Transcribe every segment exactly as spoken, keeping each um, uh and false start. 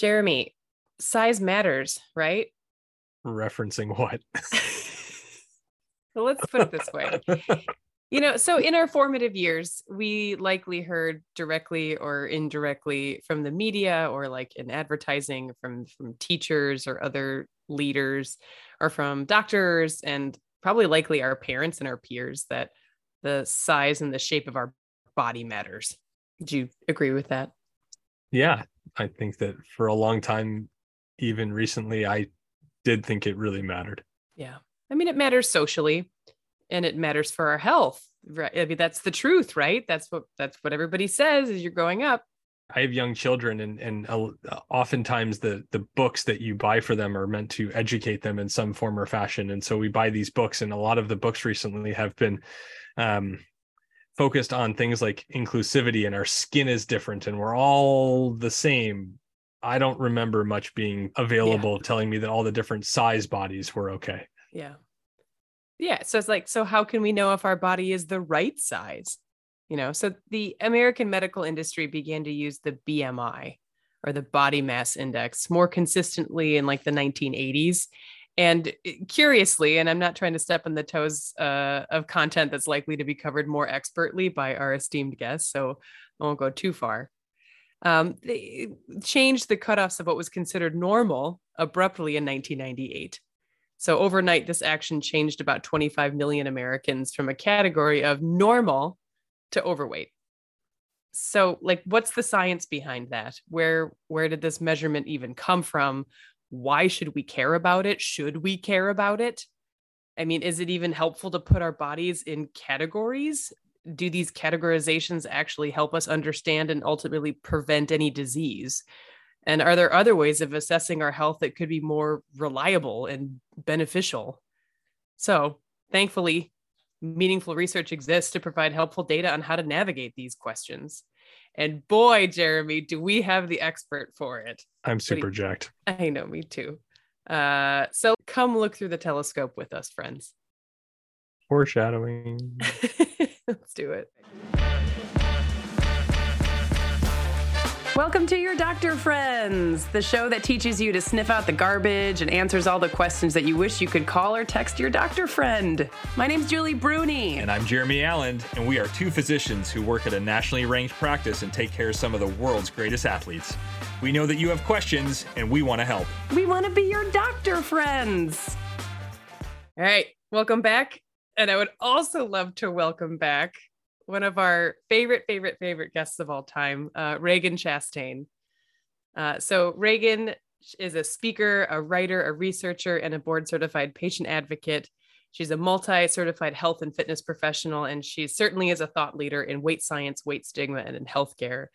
Jeremy, size matters, right? Referencing what? Well, let's put it this way. You know, so in our formative years, we likely heard directly or indirectly from the media or like in advertising from, from teachers or other leaders or from doctors and probably likely our parents and our peers that the size and the shape of our body matters. Do you agree with that? Yeah, I think that for a long time, even recently, I did think it really mattered. Yeah. I mean, it matters socially and it matters for our health. Right? I mean, that's the truth, right? That's what, that's what everybody says as you're growing up. I have young children and, and oftentimes the, the books that you buy for them are meant to educate them in some form or fashion. And so we buy these books and a lot of the books recently have been, um, focused on things like inclusivity and our skin is different and we're all the same. I don't remember much being available yeah. telling me that all the different size bodies were okay. Yeah. Yeah. So it's like, so how can we know if our body is the right size? You know, so the American medical industry began to use the B M I or the body mass index more consistently in like the nineteen eighties. And curiously, and I'm not trying to step on the toes uh, of content that's likely to be covered more expertly by our esteemed guests, so I won't go too far. Um, they changed the cutoffs of what was considered normal abruptly in nineteen ninety-eight. So overnight, this action changed about twenty-five million Americans from a category of normal to overweight. So like, what's the science behind that? Where, where did this measurement even come from? Why should we care about it? Should we care about it? I mean, is it even helpful to put our bodies in categories? Do these categorizations actually help us understand and ultimately prevent any disease? And are there other ways of assessing our health that could be more reliable and beneficial? So, thankfully, meaningful research exists to provide helpful data on how to navigate these questions. And boy, Jeremy, do we have the expert for it. I'm super Pretty- jacked. I know, me too. Uh, so come look through the telescope with us, friends. Foreshadowing. Let's do it. Welcome to Your Doctor Friends, the show that teaches you to sniff out the garbage and answers all the questions that you wish you could call or text your doctor friend. My name's Julie Bruni. And I'm Jeremy Allen, and we are two physicians who work at a nationally ranked practice and take care of some of the world's greatest athletes. We know that you have questions, and we want to help. We want to be your doctor friends. All right, welcome back. And I would also love to welcome back one of our favorite, favorite, favorite guests of all time, uh, Ragen Chastain. Uh, so Ragen is a speaker, a writer, a researcher, and a board-certified patient advocate. She's a multi-certified health and fitness professional, and she certainly is a thought leader in weight science, weight stigma, and in healthcare.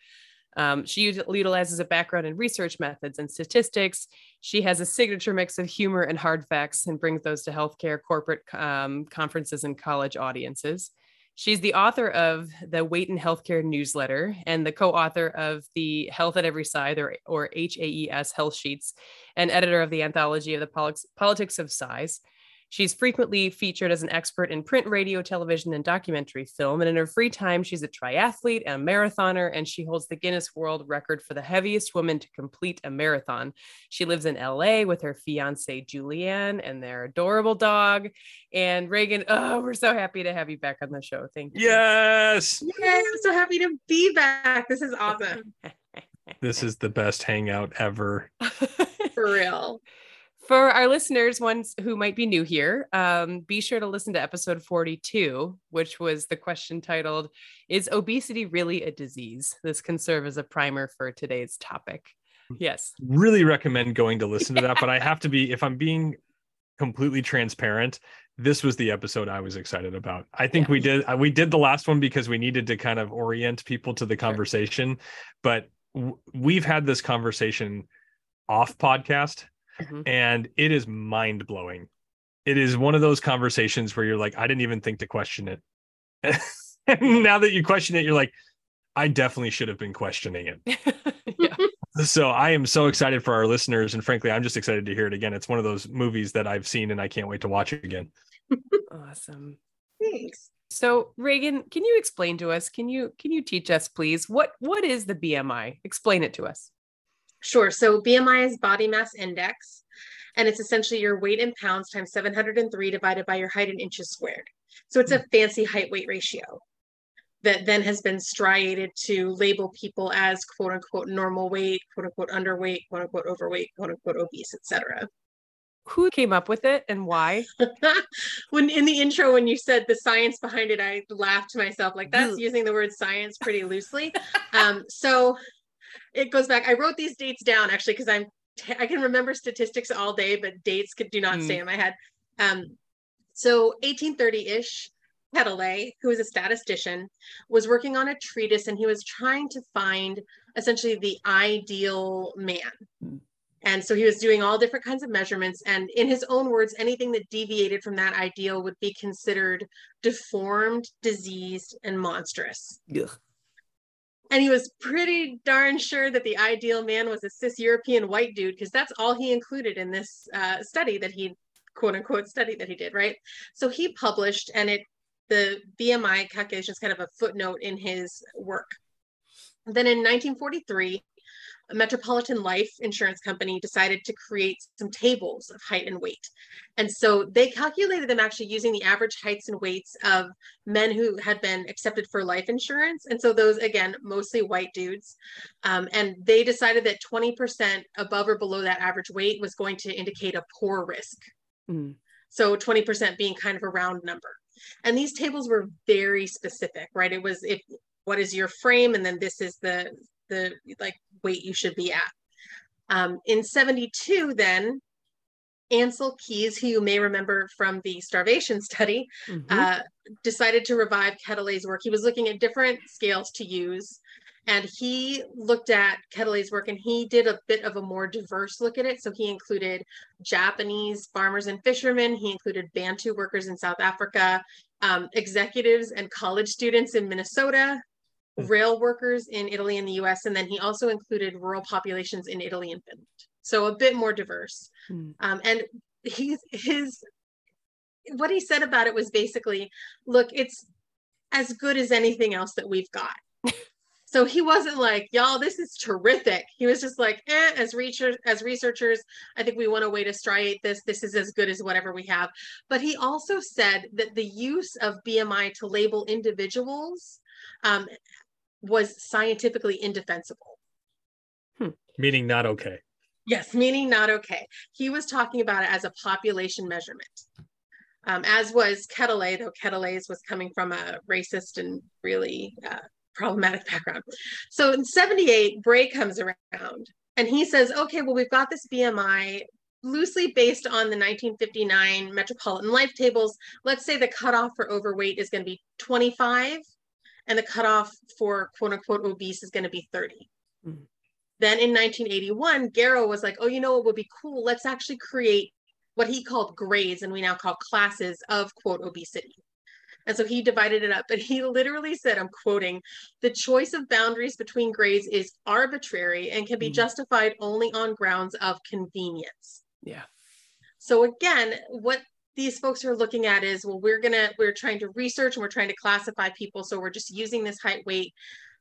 Um, she utilizes a background in research methods and statistics. She has a signature mix of humor and hard facts and brings those to healthcare, corporate um, conferences, and college audiences. She's the author of the Weight and Healthcare newsletter and the co-author of the Health at Every Size or, or H A E S Health Sheets and editor of the Anthology of the Poli- Politics of Size. She's frequently featured as an expert in print, radio, television, and documentary film. And in her free time, she's a triathlete and a marathoner, and she holds the Guinness World Record for the heaviest woman to complete a marathon. She lives in L A with her fiance, Julianne, and their adorable dog. And Ragen, oh, we're so happy to have you back on the show. Thank you. Yes. Yes, I'm so happy to be back. This is awesome. This is the best hangout ever. For real. For our listeners, ones who might be new here, um, be sure to listen to episode forty-two, which was the question titled, "Is obesity really a disease?" This can serve as a primer for today's topic. Yes. Really recommend going to listen to that, but I have to be, if I'm being completely transparent, this was the episode I was excited about. I think yeah. we did, we did the last one because we needed to kind of orient people to the conversation, sure. but w- we've had this conversation off podcast. Mm-hmm. And it is mind blowing. It is one of those conversations where you're like, I didn't even think to question it. And now that you question it, you're like, I definitely should have been questioning it. Yeah. So I am so excited for our listeners. And frankly, I'm just excited to hear it again. It's one of those movies that I've seen and I can't wait to watch it again. Awesome. Thanks. So Ragen, can you explain to us, can you, can you teach us, please? What, what is the B M I? Explain it to us. Sure. So B M I is body mass index, and it's essentially your weight in pounds times seven hundred three divided by your height in inches squared. So it's a fancy height weight ratio that then has been striated to label people as quote unquote normal weight, quote unquote underweight, quote unquote overweight, quote unquote obese, et cetera. Who came up with it and why? When in the intro, when you said the science behind it, I laughed to myself, like that's using the word science pretty loosely. um, so it goes back. I wrote these dates down actually, because I'm t- I can remember statistics all day, but dates could, do not mm. stay in my head. Um, so eighteen thirty-ish, Petale, who was a statistician, was working on a treatise, and he was trying to find essentially the ideal man. Mm. And so he was doing all different kinds of measurements. And in his own words, anything that deviated from that ideal would be considered deformed, diseased, and monstrous. Ugh. And he was pretty darn sure that the ideal man was a cis European white dude, because that's all he included in this uh, study that he, quote unquote, study that he did, right? So he published, and it the B M I calculation is kind of a footnote in his work. And then in nineteen forty-three, a Metropolitan Life Insurance Company decided to create some tables of height and weight. And so they calculated them actually using the average heights and weights of men who had been accepted for life insurance. And so those, again, mostly white dudes. Um, and they decided that twenty percent above or below that average weight was going to indicate a poor risk. Mm. So twenty percent being kind of a round number. And these tables were very specific, right? It was, if what is your frame? And then this is the the like weight you should be at. Um, in seventy-two, then Ansel Keys, who you may remember from the starvation study, mm-hmm. uh, decided to revive Ketele's work. He was looking at different scales to use, and he looked at Ketele's work, and he did a bit of a more diverse look at it. So he included Japanese farmers and fishermen. He included Bantu workers in South Africa, um, executives and college students in Minnesota, rail workers in Italy and the U S, and then he also included rural populations in Italy and Finland. So a bit more diverse. Mm. Um, and he, his, what he said about it was basically, look, it's as good as anything else that we've got. So he wasn't like, y'all, this is terrific. He was just like, eh, as, research- as researchers, I think we want a way to striate this. This is as good as whatever we have. But he also said that the use of B M I to label individuals um, was scientifically indefensible. Hmm. Meaning not okay. Yes, meaning not okay. He was talking about it as a population measurement, um, as was Ketele, though Ketele's was coming from a racist and really uh, problematic background. So in seventy-eight, Bray comes around and he says, okay, well, we've got this B M I loosely based on the nineteen fifty-nine Metropolitan Life tables. Let's say the cutoff for overweight is going to be twenty-five. And the cutoff for quote unquote obese is going to be thirty. Mm-hmm. Then in nineteen eighty-one, Garrow was like, oh, you know what would be cool? Let's actually create what he called grades, and we now call classes of quote obesity. And so he divided it up, and he literally said, I'm quoting, the choice of boundaries between grades is arbitrary and can be mm-hmm. justified only on grounds of convenience. Yeah. So again, what these folks are looking at is, well, we're gonna, we're trying to research and we're trying to classify people. So we're just using this height weight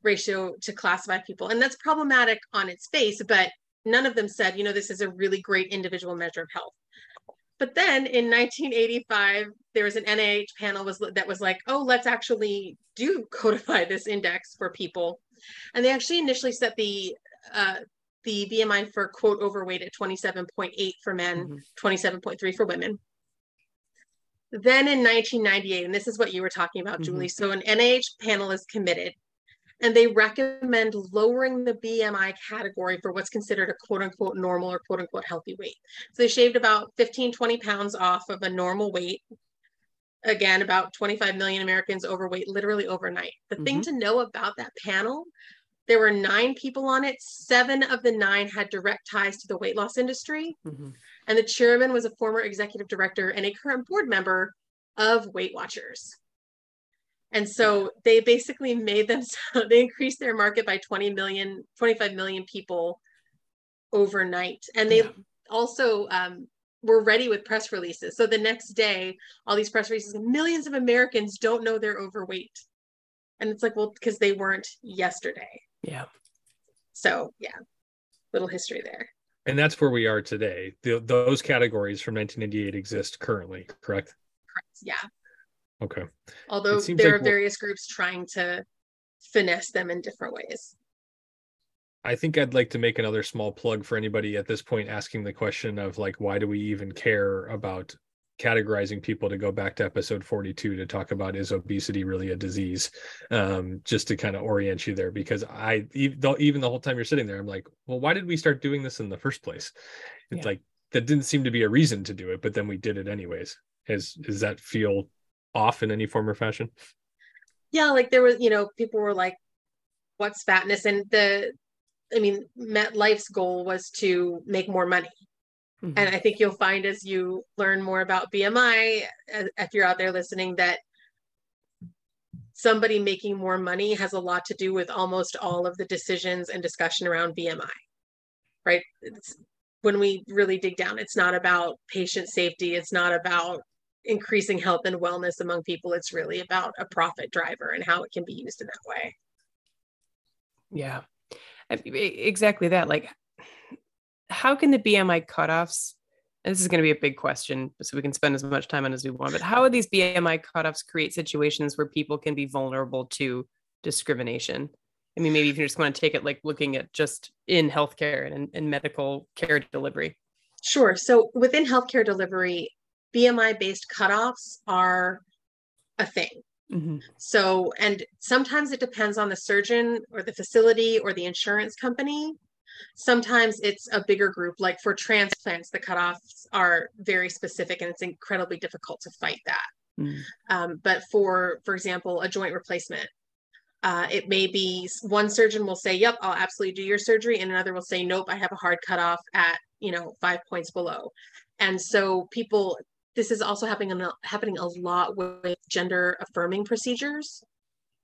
ratio to classify people. And that's problematic on its face, but none of them said, you know, this is a really great individual measure of health. But then in nineteen eighty-five, there was an N I H panel was, that was like, oh, let's actually do codify this index for people. And they actually initially set the, uh, the B M I for quote overweight at twenty-seven point eight for men, mm-hmm. twenty-seven point three for women. Then in nineteen ninety-eight, and this is what you were talking about, Julie, mm-hmm. so an N I H panel is committed, and they recommend lowering the B M I category for what's considered a quote-unquote normal or quote-unquote healthy weight. So they shaved about fifteen, twenty pounds off of a normal weight. Again, about twenty-five million Americans overweight literally overnight. The mm-hmm. thing to know about that panel, there were nine people on it. Seven of the nine had direct ties to the weight loss industry. Mm-hmm. And the chairman was a former executive director and a current board member of Weight Watchers. And so they basically made them, so they increased their market by twenty million, twenty-five million people overnight. And they yeah. also um, were ready with press releases. So the next day, all these press releases, millions of Americans don't know they're overweight. And it's like, well, because they weren't yesterday. Yeah. So yeah, little history there. And that's where we are today. The, those categories from nineteen ninety-eight exist currently, correct? Correct, yeah. Okay. Although there like are various we'll... groups trying to finesse them in different ways. I think I'd like to make another small plug for anybody at this point asking the question of like, why do we even care about categorizing people, to go back to episode forty-two to talk about is obesity really a disease? Um, just to kind of orient you there, because I, even the whole time you're sitting there, I'm like, well, why did we start doing this in the first place? It's yeah. like, that didn't seem to be a reason to do it, but then we did it anyways. Is, is that feel off in any form or fashion? Yeah. Like there was, you know, people were like, what's fatness? And the, I mean, MetLife's goal was to make more money. Mm-hmm. And I think you'll find as you learn more about B M I, if you're out there listening, that somebody making more money has a lot to do with almost all of the decisions and discussion around B M I, right? It's, when we really dig down, it's not about patient safety. It's not about increasing health and wellness among people. It's really about a profit driver and how it can be used in that way. Yeah. Exactly that. Like, how can the B M I cutoffs, and this is going to be a big question, so we can spend as much time on as we want, but how are these B M I cutoffs create situations where people can be vulnerable to discrimination? I mean, maybe if you just want to take it, like looking at just in healthcare and in medical care delivery. Sure. So within healthcare delivery, B M I-based cutoffs are a thing. Mm-hmm. So, and sometimes it depends on the surgeon or the facility or the insurance company. Sometimes it's a bigger group, like for transplants, the cutoffs are very specific and it's incredibly difficult to fight that. Mm. Um, but for, for example, a joint replacement, uh, it may be one surgeon will say, yep, I'll absolutely do your surgery. And another will say, nope, I have a hard cutoff at, you know, five points below. And so people, this is also happening, happening a lot with gender affirming procedures.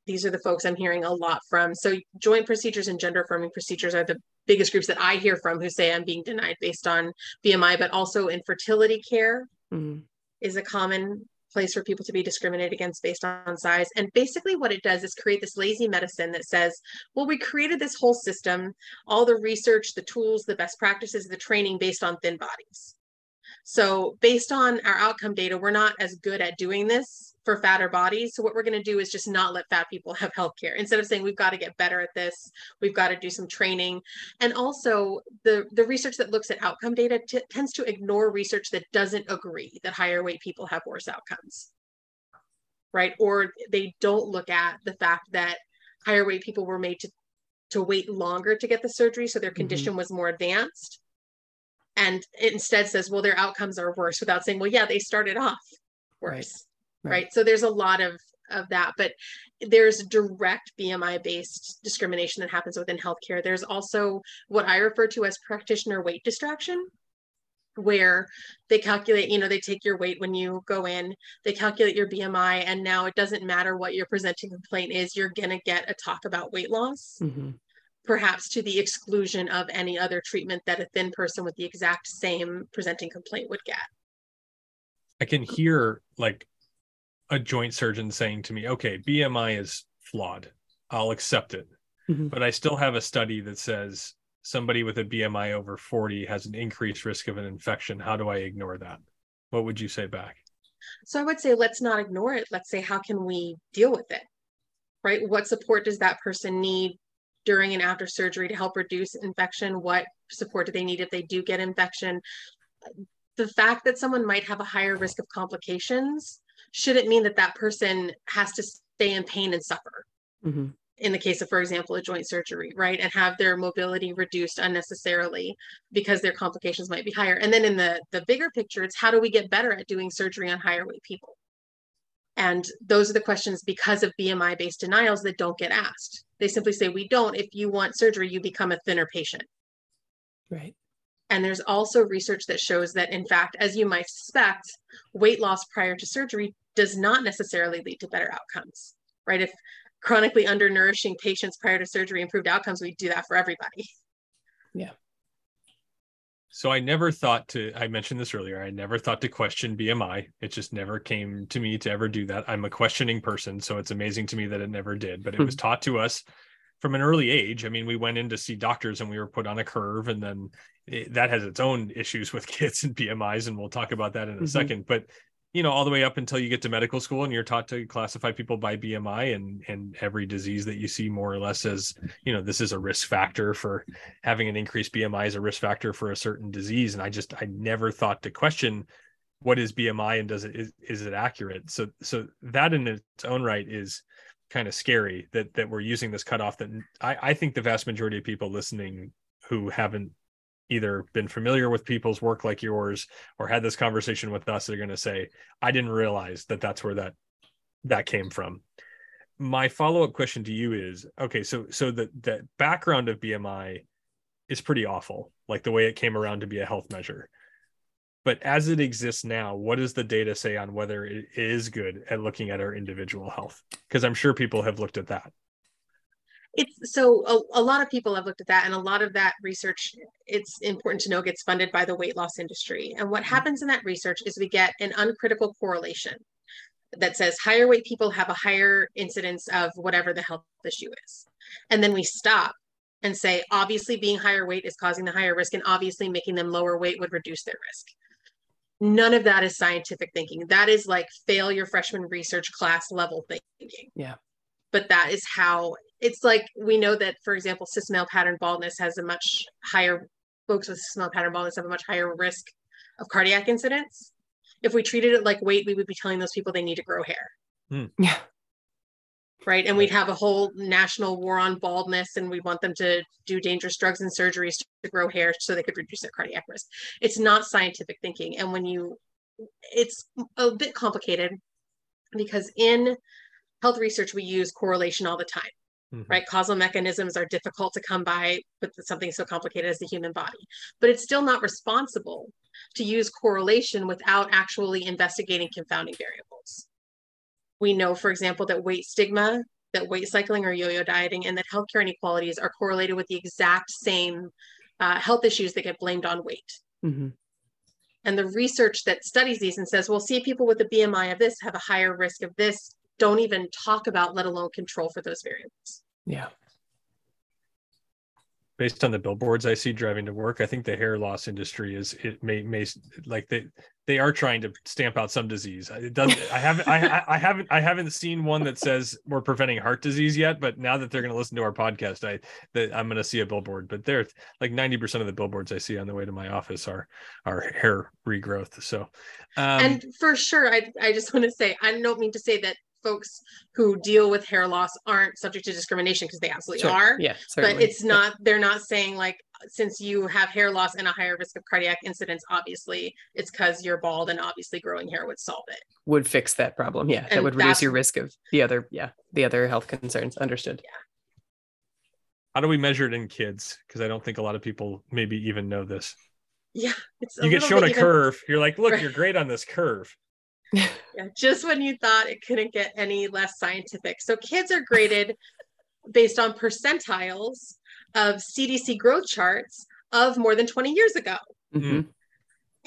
These are the folks I'm hearing a lot from. So joint procedures and gender affirming procedures are the biggest groups that I hear from who say I'm being denied based on B M I, but also infertility care mm-hmm. is a common place for people to be discriminated against based on size. And basically what it does is create this lazy medicine that says, well, we created this whole system, all the research, the tools, the best practices, the training based on thin bodies. So based on our outcome data, we're not as good at doing this for fatter bodies. So what we're going to do is just not let fat people have healthcare. Instead of saying, we've got to get better at this, we've got to do some training. And also the, the research that looks at outcome data t- tends to ignore research that doesn't agree that higher weight people have worse outcomes, right? Or they don't look at the fact that higher weight people were made to, to wait longer to get the surgery. So their condition mm-hmm. was more advanced. And it instead says, well, their outcomes are worse, without saying, well, yeah, they started off worse, right? right? right. So there's a lot of, of that, but there's direct B M I-based discrimination that happens within healthcare. There's also what I refer to as practitioner weight distraction, where they calculate, you know, they take your weight when you go in, they calculate your B M I, and now it doesn't matter what your presenting complaint is, you're going to get a talk about weight loss. Mm-hmm. Perhaps to the exclusion of any other treatment that a thin person with the exact same presenting complaint would get. I can hear like a joint surgeon saying to me, okay, B M I is flawed. I'll accept it. Mm-hmm. But I still have a study that says somebody with a B M I over forty has an increased risk of an infection. How do I ignore that? What would you say back? So I would say, let's not ignore it. Let's say, how can we deal with it? Right? What support does that person need during and after surgery to help reduce infection? What support do they need if they do get infection? The fact that someone might have a higher risk of complications shouldn't mean that that person has to stay in pain and suffer. Mm-hmm. In the case of, for example, a joint surgery, right? And have their mobility reduced unnecessarily because their complications might be higher. And then in the, the bigger picture, it's how do we get better at doing surgery on higher weight people? And those are the questions, because of B M I-based denials, that don't get asked. They simply say, we don't. If you want surgery, you become a thinner patient. Right. And there's also research that shows that, in fact, as you might suspect, weight loss prior to surgery does not necessarily lead to better outcomes, right? If chronically undernourishing patients prior to surgery improved outcomes, we do that for everybody. Yeah. So I never thought to, I mentioned this earlier, I never thought to question B M I. It just never came to me to ever do that. I'm a questioning person, so it's amazing to me that it never did, but it was taught to us from an early age. I mean, we went in to see doctors and we were put on a curve, and then it, that has its own issues with kids and B M Is. And we'll talk about that in a mm-hmm. second, but you know, all the way up until you get to medical school and you're taught to classify people by B M I, and, and every disease that you see more or less as, you know, this is a risk factor for having an increased B M I is a risk factor for a certain disease. And I just, I never thought to question what is B M I and does it, is, is it accurate? So, so that in its own right is kind of scary that, that we're using this cutoff that I, I think the vast majority of people listening who haven't either been familiar with people's work like yours or had this conversation with us, they're going to say, I didn't realize that that's where that, that came from. My follow-up question to you is, okay, so, so the, the background of B M I is pretty awful, like the way it came around to be a health measure, but as it exists now, what does the data say on whether it is good at looking at our individual health? Because I'm sure people have looked at that. It's so a, a lot of people have looked at that, and a lot of that research, it's important to know, gets funded by the weight loss industry. And what happens in that research is we get an uncritical correlation that says higher weight people have a higher incidence of whatever the health issue is. And then we stop and say, obviously being higher weight is causing the higher risk, and obviously making them lower weight would reduce their risk. None of that is scientific thinking. That is like fail your freshman research class level thinking. Yeah. But that is how it's like, we know that, for example, cis male pattern baldness has a much higher, folks with cis male pattern baldness have a much higher risk of cardiac incidents. If we treated it like weight, we would be telling those people they need to grow hair. Mm. Yeah. Right. And we'd have a whole national war on baldness, and we want them to do dangerous drugs and surgeries to grow hair so they could reduce their cardiac risk. It's not scientific thinking. And when you, it's a bit complicated because in health research, we use correlation all the time, mm-hmm. right? Causal mechanisms are difficult to come by with something so complicated as the human body, but it's still not responsible to use correlation without actually investigating confounding variables. We know, for example, that weight stigma, that weight cycling or yo-yo dieting, and that healthcare inequalities are correlated with the exact same uh, health issues that get blamed on weight. Mm-hmm. And the research that studies these and says, well, see, people with a B M I of this have a higher risk of this, don't even talk about, let alone control for those variables. Yeah. Based on the billboards I see driving to work, I think the hair loss industry is, it may, may like they, they are trying to stamp out some disease. It doesn't, I haven't, I, I haven't, I haven't seen one that says we're preventing heart disease yet, but now that they're going to listen to our podcast, I, that I'm going to see a billboard, but they're like ninety percent of the billboards I see on the way to my office are, are hair regrowth. So, um, and for sure, I, I just want to say, I don't mean to say that folks who deal with hair loss aren't subject to discrimination, because they absolutely sure. are. Yeah, but it's not, they're not saying like, since you have hair loss and a higher risk of cardiac incidents, obviously it's because you're bald, and obviously growing hair would solve it. Would fix that problem. Yeah. And that would reduce your risk of the other, yeah, the other health concerns. Understood. Yeah. How do we measure it in kids? Because I don't think a lot of people maybe even know this. Yeah. It's you get shown a even... curve. You're like, look, you're great on this curve. Yeah, just when you thought it couldn't get any less scientific. So kids are graded based on percentiles of C D C growth charts of more than twenty years ago. Mm-hmm.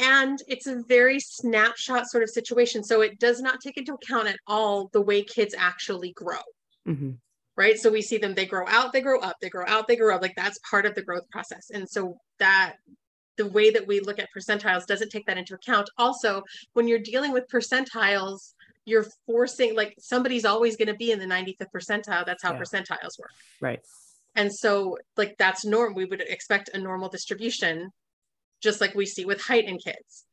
And it's a very snapshot sort of situation. So it does not take into account at all the way kids actually grow. Mm-hmm. Right. So we see them, they grow out, they grow up, they grow out, they grow up. Like that's part of the growth process. And so that the way that we look at percentiles doesn't take that into account. Also, when you're dealing with percentiles, you're forcing, like somebody's always going to be in the ninety-fifth percentile. That's how yeah. percentiles work. Right. And so like that's norm. We would expect a normal distribution, just like we see with height in kids.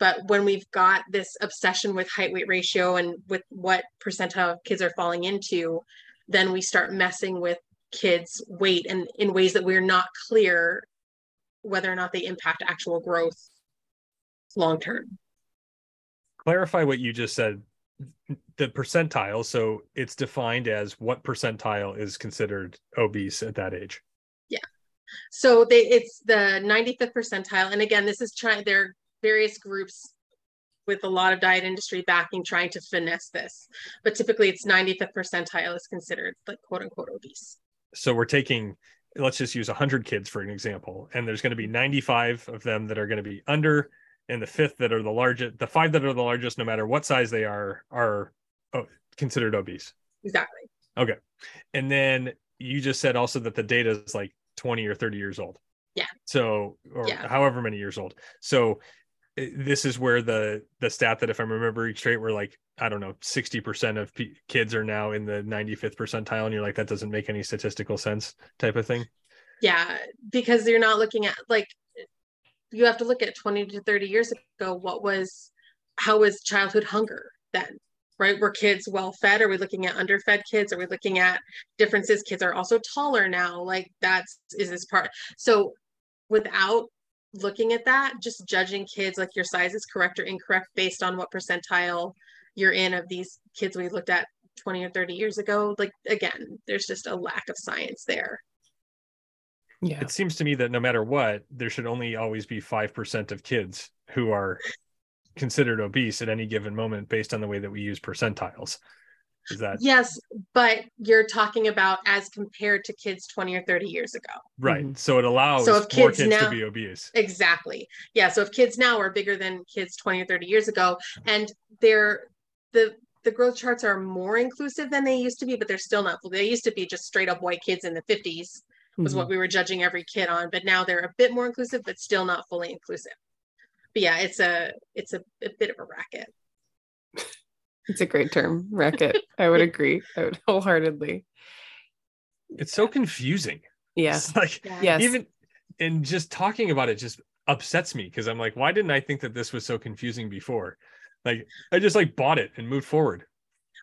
But when we've got this obsession with height weight ratio and with what percentile kids are falling into, then we start messing with kids' weight and in ways that we're not clear whether or not they impact actual growth long-term. Clarify what you just said, the percentile. So it's defined as what percentile is considered obese at that age. Yeah. So they, it's the ninety-fifth percentile. And again, this is trying, there are various groups with a lot of diet industry backing, trying to finesse this, but typically it's ninety-fifth percentile is considered like quote unquote obese. So we're taking, let's just use one hundred kids for an example. And there's going to be ninety-five of them that are going to be under, and the fifth that are the largest, the five that are the largest, no matter what size they are, are considered obese. Exactly. Okay. And then you just said also that the data is like twenty or thirty years old. Yeah. So, or yeah. however many years old. So this is where the, the stat that if I'm remembering straight, we're like, I don't know, sixty percent of p- kids are now in the ninety-fifth percentile. And you're like, that doesn't make any statistical sense type of thing. Yeah. Because you're not looking at, like, you have to look at twenty to thirty years ago. What was, how was childhood hunger then? Right? Were kids well fed? Are we looking at underfed kids? Are we looking at differences? Kids are also taller now. Like that's, is this part? So without looking at that, just judging kids, like your size is correct or incorrect based on what percentile you're in of these kids we looked at twenty or thirty years ago. Like, again, there's just a lack of science there. Yeah. It seems to me that no matter what, there should only always be five percent of kids who are considered obese at any given moment based on the way that we use percentiles. Is that? Yes, but you're talking about as compared to kids twenty or thirty years ago. Right. Mm-hmm. So it allows so if kids more kids now, to be obese. Exactly. Yeah. So if kids now are bigger than kids twenty or thirty years ago, and they're the the growth charts are more inclusive than they used to be, but they're still not. They used to be just straight up white kids in the fifties was mm-hmm. what we were judging every kid on, but now they're a bit more inclusive, but still not fully inclusive. But yeah, it's a it's a, a bit of a racket. It's a great term, racket. I would agree. I would wholeheartedly. It's so confusing. Yes. It's like yes. even and just talking about it just upsets me because I'm like, why didn't I think that this was so confusing before? Like I just like bought it and moved forward.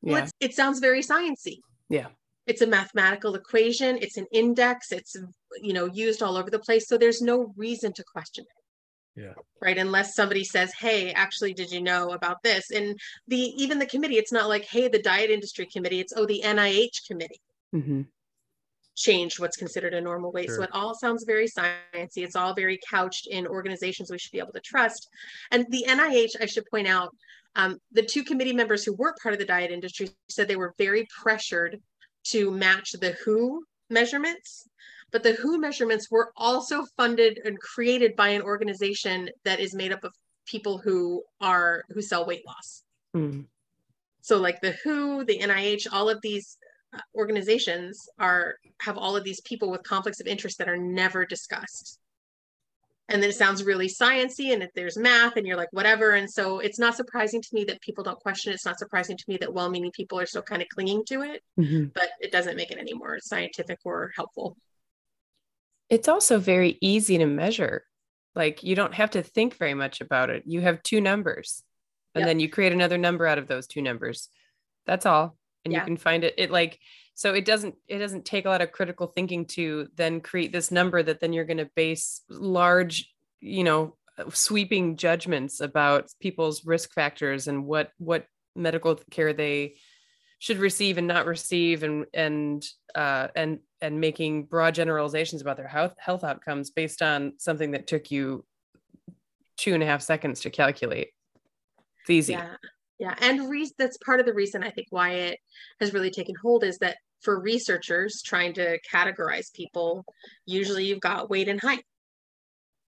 Well, yeah. it's, it sounds very sciencey. Yeah. It's a mathematical equation. It's an index. It's, you know, used all over the place. So there's no reason to question it. Yeah. Right. Unless somebody says, hey, actually, did you know about this? And the even the committee, it's not like, hey, the diet industry committee, it's, oh, the N I H committee mm-hmm. changed what's considered a normal weight. Sure. So it all sounds very sciencey. It's all very couched in organizations we should be able to trust. And the N I H, I should point out, um, the two committee members who were part of the diet industry said they were very pressured to match the W H O measurements. But the W H O measurements were also funded and created by an organization that is made up of people who are who sell weight loss. Mm. So like the W H O, the N I H, all of these organizations are have all of these people with conflicts of interest that are never discussed. And then it sounds really sciencey and if there's math and you're like, whatever. And so it's not surprising to me that people don't question it. It's not surprising to me that well-meaning people are still kind of clinging to it, mm-hmm. but it doesn't make it any more scientific or helpful. It's also very easy to measure. Like you don't have to think very much about it. You have two numbers and yep. then you create another number out of those two numbers. That's all. And yeah. you can find it. It like, so it doesn't, it doesn't take a lot of critical thinking to then create this number that then you're going to base large, you know, sweeping judgments about people's risk factors and what, what medical care they should receive and not receive and, and, uh, and, and making broad generalizations about their health health outcomes based on something that took you two and a half seconds to calculate. It's easy. Yeah. Yeah. And re- that's part of the reason I think why it has really taken hold is that for researchers trying to categorize people, usually you've got weight and height.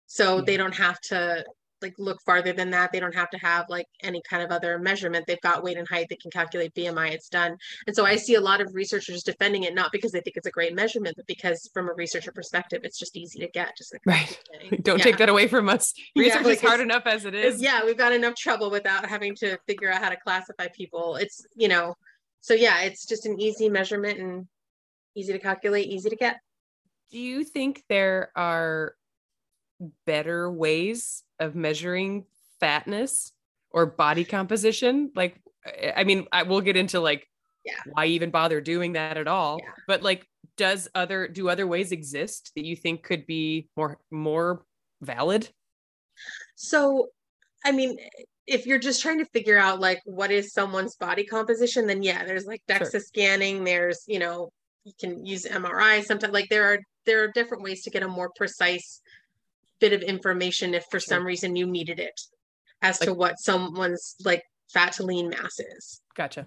So yeah. they don't have to like look farther than that. They don't have to have like any kind of other measurement. They've got weight and height. They can calculate B M I. It's done. And so I see a lot of researchers defending it, not because they think it's a great measurement, but because from a researcher perspective, it's just easy to get. Just like right. Don't yeah. take that away from us. Research yeah, like is hard enough as it is. Yeah. We've got enough trouble without having to figure out how to classify people. It's, you know, so yeah, it's just an easy measurement and easy to calculate, easy to get. Do you think there are better ways of measuring fatness or body composition? Like, I mean, I will get into like, yeah. why even bother doing that at all? Yeah. But like, does other, do other ways exist that you think could be more, more valid? So, I mean, if you're just trying to figure out like, what is someone's body composition, then yeah, there's like DEXA sure. scanning, there's, you know, you can use M R I sometimes, like there are, there are different ways to get a more precise bit of information if for sure. some reason you needed it as like, to what someone's like fat to lean mass is. Gotcha.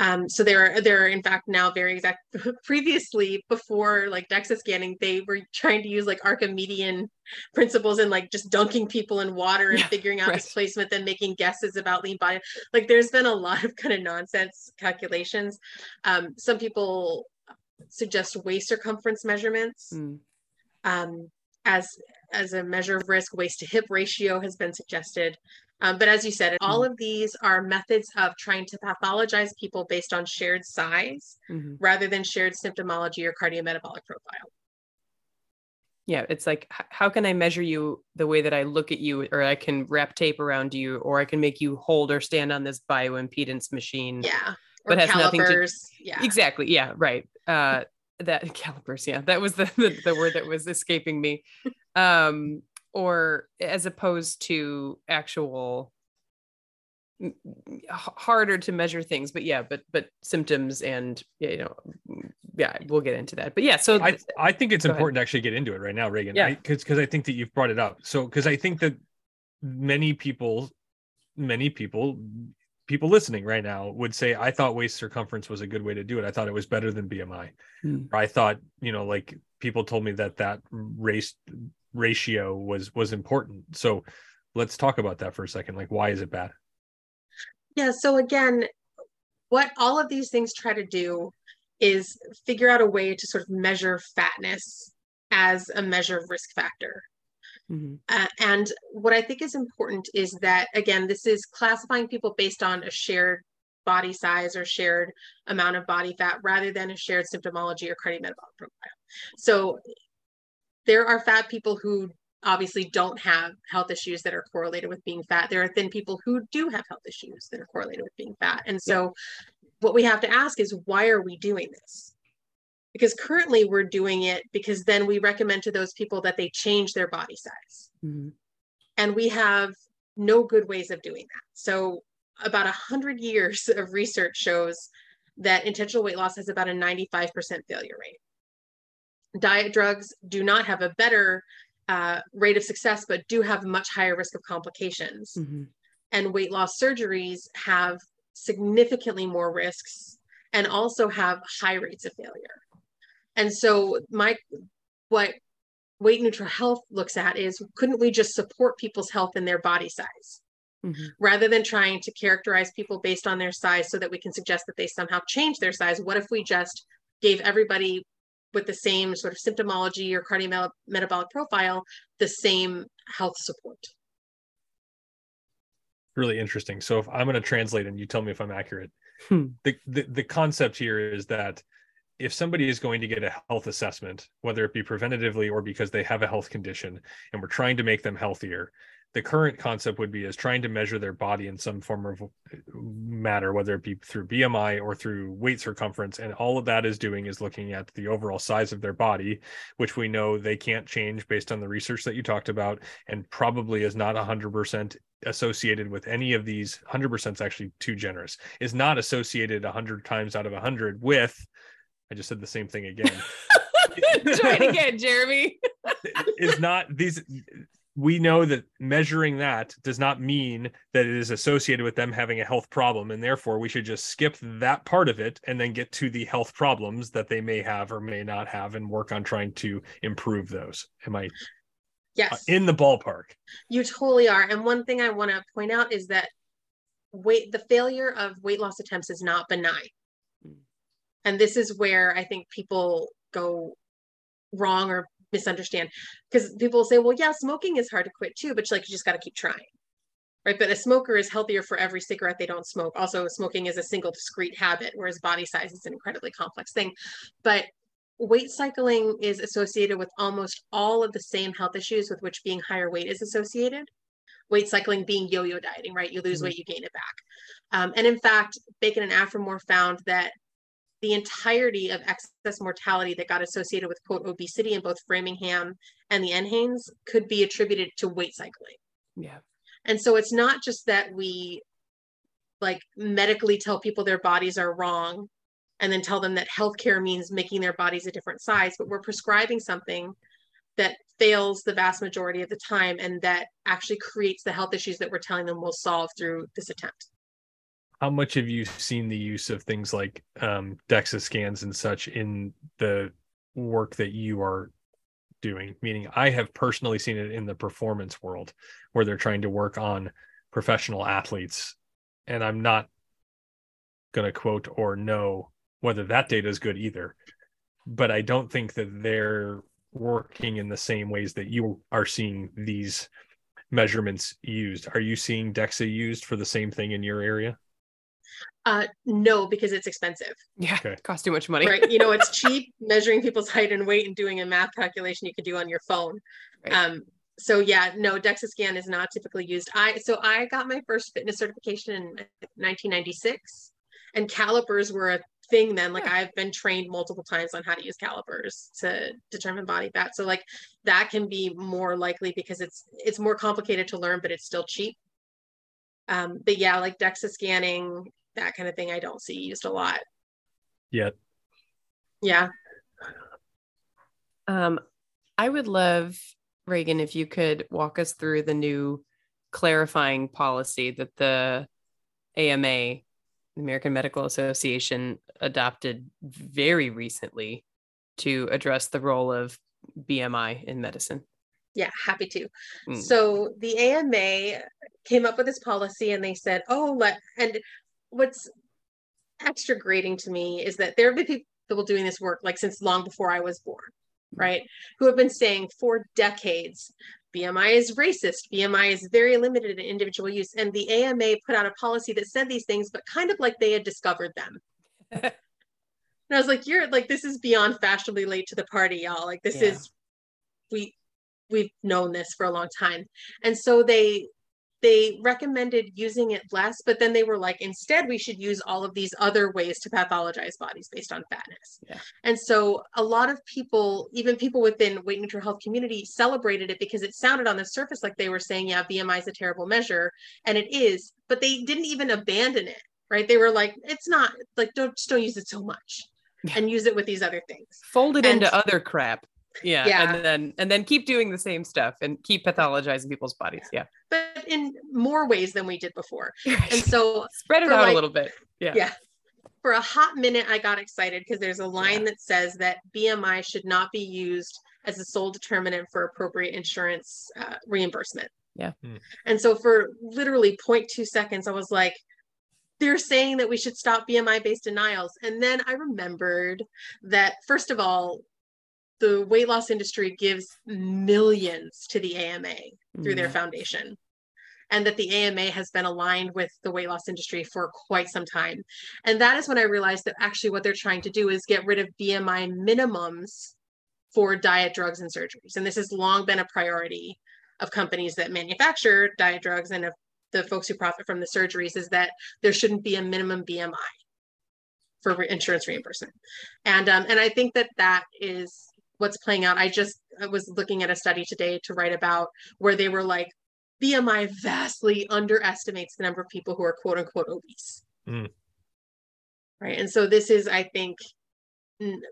Um, so there are, there are in fact now very exact, previously before like DEXA scanning, they were trying to use like Archimedean principles and like just dunking people in water and yeah, figuring out right. displacement, then making guesses about lean body. Like there's been a lot of kind of nonsense calculations. Um, some people suggest waist circumference measurements mm. um, as as a measure of risk. Waist to hip ratio has been suggested. Um, but as you said, all of these are methods of trying to pathologize people based on shared size mm-hmm. rather than shared symptomology or cardiometabolic profile. Yeah, it's like, how can I measure you the way that I look at you, or I can wrap tape around you, or I can make you hold or stand on this bioimpedance machine? Yeah, or but has calipers. Nothing to... Yeah, exactly. Yeah, right. Uh, that calipers. Yeah, that was the, the the word that was escaping me. Um, or as opposed to actual harder to measure things, but yeah, but, but symptoms and, you know, yeah, we'll get into that, but yeah. So I, I think it's important ahead. to actually get into it right now, Ragen. Yeah. I, cause, cause I think that you've brought it up. So, cause I think that many people, many people, people listening right now would say, I thought waist circumference was a good way to do it. I thought it was better than B M I. Hmm. I thought, you know, like people told me that that race ratio was, was important. So let's talk about that for a second. Like, why is it bad? Yeah. So again, what all of these things try to do is figure out a way to sort of measure fatness as a measure of risk factor. Mm-hmm. Uh, and what I think is important is that, again, this is classifying people based on a shared body size or shared amount of body fat rather than a shared symptomology or cardiometabolic profile. So there are fat people who obviously don't have health issues that are correlated with being fat. There are thin people who do have health issues that are correlated with being fat. And so yeah. what we have to ask is, why are we doing this? Because currently we're doing it because then we recommend to those people that they change their body size. Mm-hmm. And we have no good ways of doing that. So about a hundred years of research shows that intentional weight loss has about a ninety-five percent failure rate. Diet drugs do not have a better Uh, rate of success, but do have much higher risk of complications. Mm-hmm. And weight loss surgeries have significantly more risks and also have high rates of failure. And so my, what Weight Neutral Health looks at is, couldn't we just support people's health in their body size mm-hmm. rather than trying to characterize people based on their size so that we can suggest that they somehow change their size? What if we just gave everybody with the same sort of symptomology or cardiometabolic profile, the same health support? Really interesting. So if I'm going to translate and you tell me if I'm accurate, hmm. the, the, the concept here is that if somebody is going to get a health assessment, whether it be preventatively or because they have a health condition and we're trying to make them healthier, the current concept would be is trying to measure their body in some form of matter, whether it be through B M I or through waist circumference. And all of that is doing is looking at the overall size of their body, which we know they can't change based on the research that you talked about, and probably is not one hundred percent associated with any of these. one hundred percent is actually too generous. Is not associated one hundred times out of one hundred with, I just said the same thing again. Try it again, Jeremy. Is not these... We know that measuring that does not mean that it is associated with them having a health problem. And therefore we should just skip that part of it and then get to the health problems that they may have or may not have and work on trying to improve those. Am I yes. in the ballpark? You totally are. And one thing I want to point out is that weight, the failure of weight loss attempts is not benign. And this is where I think people go wrong or misunderstand, because people say, well, yeah, smoking is hard to quit too, but like, you just got to keep trying, right? But a smoker is healthier for every cigarette they don't smoke. Also, smoking is a single discrete habit, whereas body size is an incredibly complex thing. But weight cycling is associated with almost all of the same health issues with which being higher weight is associated. Weight cycling being yo-yo dieting, right? You lose mm-hmm. weight, you gain it back. Um, and in fact, Bacon and Afremow found that the entirety of excess mortality that got associated with, quote, obesity in both Framingham and the N H A N E S could be attributed to weight cycling. Yeah. And so it's not just that we like medically tell people their bodies are wrong and then tell them that healthcare means making their bodies a different size, but we're prescribing something that fails the vast majority of the time and that actually creates the health issues that we're telling them we'll solve through this attempt. How much have you seen the use of things like um, DEXA scans and such in the work that you are doing? Meaning, I have personally seen it in the performance world where they're trying to work on professional athletes. And I'm not going to quote or know whether that data is good either. but I don't think that they're working in the same ways that you are seeing these measurements used. Are you seeing DEXA used for the same thing in your area? Uh, no, because it's expensive. Yeah, okay. It costs too much money. Right. You know, it's cheap measuring people's height and weight and doing a math calculation you could do on your phone. Right. Um, so yeah, no, DEXA scan is not typically used. I So I got my first fitness certification in nineteen ninety-six, and calipers were a thing then. Like, yeah. I've been trained multiple times on how to use calipers to determine body fat. So like that can be more likely because it's it's more complicated to learn, but it's still cheap. Um, but yeah, like DEXA scanning, that kind of thing, I don't see used a lot. Yet. Yeah. Um, I would love, Ragen, if you could walk us through the new clarifying policy that the A M A, the American Medical Association, adopted very recently to address the role of B M I in medicine. Yeah, happy to. Mm. So the A M A came up with this policy and they said, oh, let, and what's extra grating to me is that there have been people doing this work like since long before I was born, right? Who have been saying for decades, B M I is racist, B M I is very limited in individual use. And the A M A put out a policy that said these things, but kind of like they had discovered them. And I was like, you're like, this is beyond fashionably late to the party, y'all. Like this yeah. is, we, we've known this for a long time. And so they, they recommended using it less, but then they were like, instead, we should use all of these other ways to pathologize bodies based on fatness. Yeah. And so a lot of people, even people within weight neutral health community, celebrated it because it sounded on the surface like they were saying, yeah, B M I is a terrible measure. And it is, but they didn't even abandon it, right? They were like, it's not like, don't, just don't use it so much yeah. and use it with these other things. Fold it and, into other crap. Yeah, yeah. And then, and then keep doing the same stuff and keep pathologizing people's bodies. Yeah. But in more ways than we did before. And so spread it out like, a little bit. Yeah. Yeah. For a hot minute, I got excited because there's a line yeah. that says that B M I should not be used as the sole determinant for appropriate insurance uh, reimbursement. Yeah. Mm. And so for literally zero point two seconds, I was like, they're saying that we should stop B M I based denials. And then I remembered that, first of all, the weight loss industry gives millions to the A M A through mm. their foundation, and that the A M A has been aligned with the weight loss industry for quite some time. And that is when I realized that actually what they're trying to do is get rid of B M I minimums for diet, drugs, and surgeries. And this has long been a priority of companies that manufacture diet, drugs, and of the folks who profit from the surgeries, is that there shouldn't be a minimum B M I for re- insurance reimbursement. And, um, and I think that that is what's playing out. I just I was looking at a study today to write about where they were like, B M I vastly underestimates the number of people who are quote unquote obese. Mm. Right. And so this is, I think,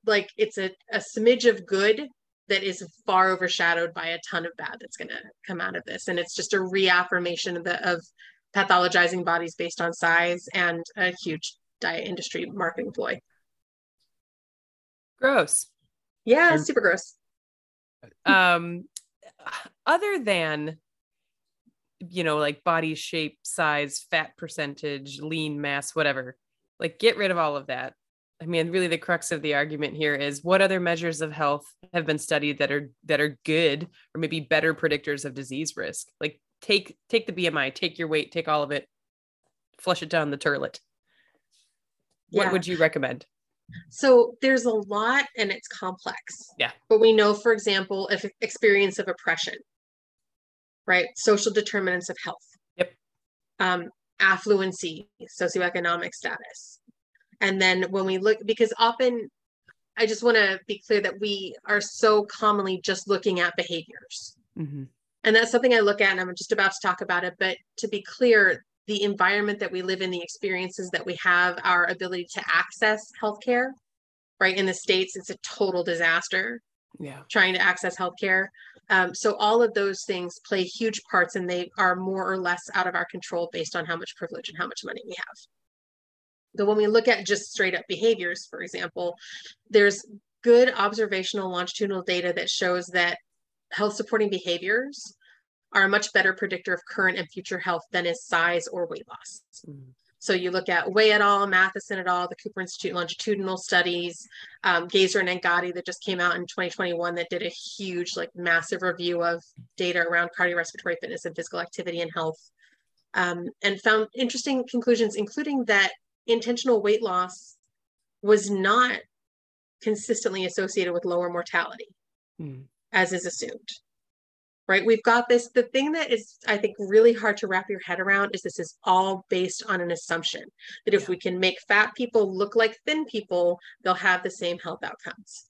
like it's a, a smidge of good that is far overshadowed by a ton of bad that's going to come out of this. And it's just a reaffirmation of, the, of pathologizing bodies based on size and a huge diet industry marketing ploy. Gross. Yeah, super gross. Um, other than, you know, like body shape, size, fat percentage, lean mass, whatever, like get rid of all of that. I mean, really the crux of the argument here is what other measures of health have been studied that are, that are good or maybe better predictors of disease risk. Like take, take the B M I, take your weight, take all of it, flush it down the toilet. Yeah. What would you recommend? So there's a lot and it's complex. Yeah. But we know, for example, if experience of oppression, right? Social determinants of health. Yep. Um, affluency, socioeconomic status. And then when we look, because often I just want to be clear that we are so commonly just looking at behaviors. Mm-hmm. And that's something I look at and I'm just about to talk about it. But to be clear, the environment that we live in, the experiences that we have, our ability to access healthcare, right? In the States, it's a total disaster. Yeah, trying to access healthcare. Um, so all of those things play huge parts, and they are more or less out of our control based on how much privilege and how much money we have. But when we look at just straight up behaviors, for example, there's good observational longitudinal data that shows that health supporting behaviors are a much better predictor of current and future health than is size or weight loss. Mm. So you look at Wei et al., Matheson et al., the Cooper Institute longitudinal studies, um, Gazer and Angadi that just came out in twenty twenty-one that did a huge, like massive review of data around cardiorespiratory fitness and physical activity and health, um, and found interesting conclusions, including that intentional weight loss was not consistently associated with lower mortality, hmm. as is assumed. Right, we've got this, the thing that is, I think, really hard to wrap your head around is this is all based on an assumption that if yeah. we can make fat people look like thin people, they'll have the same health outcomes.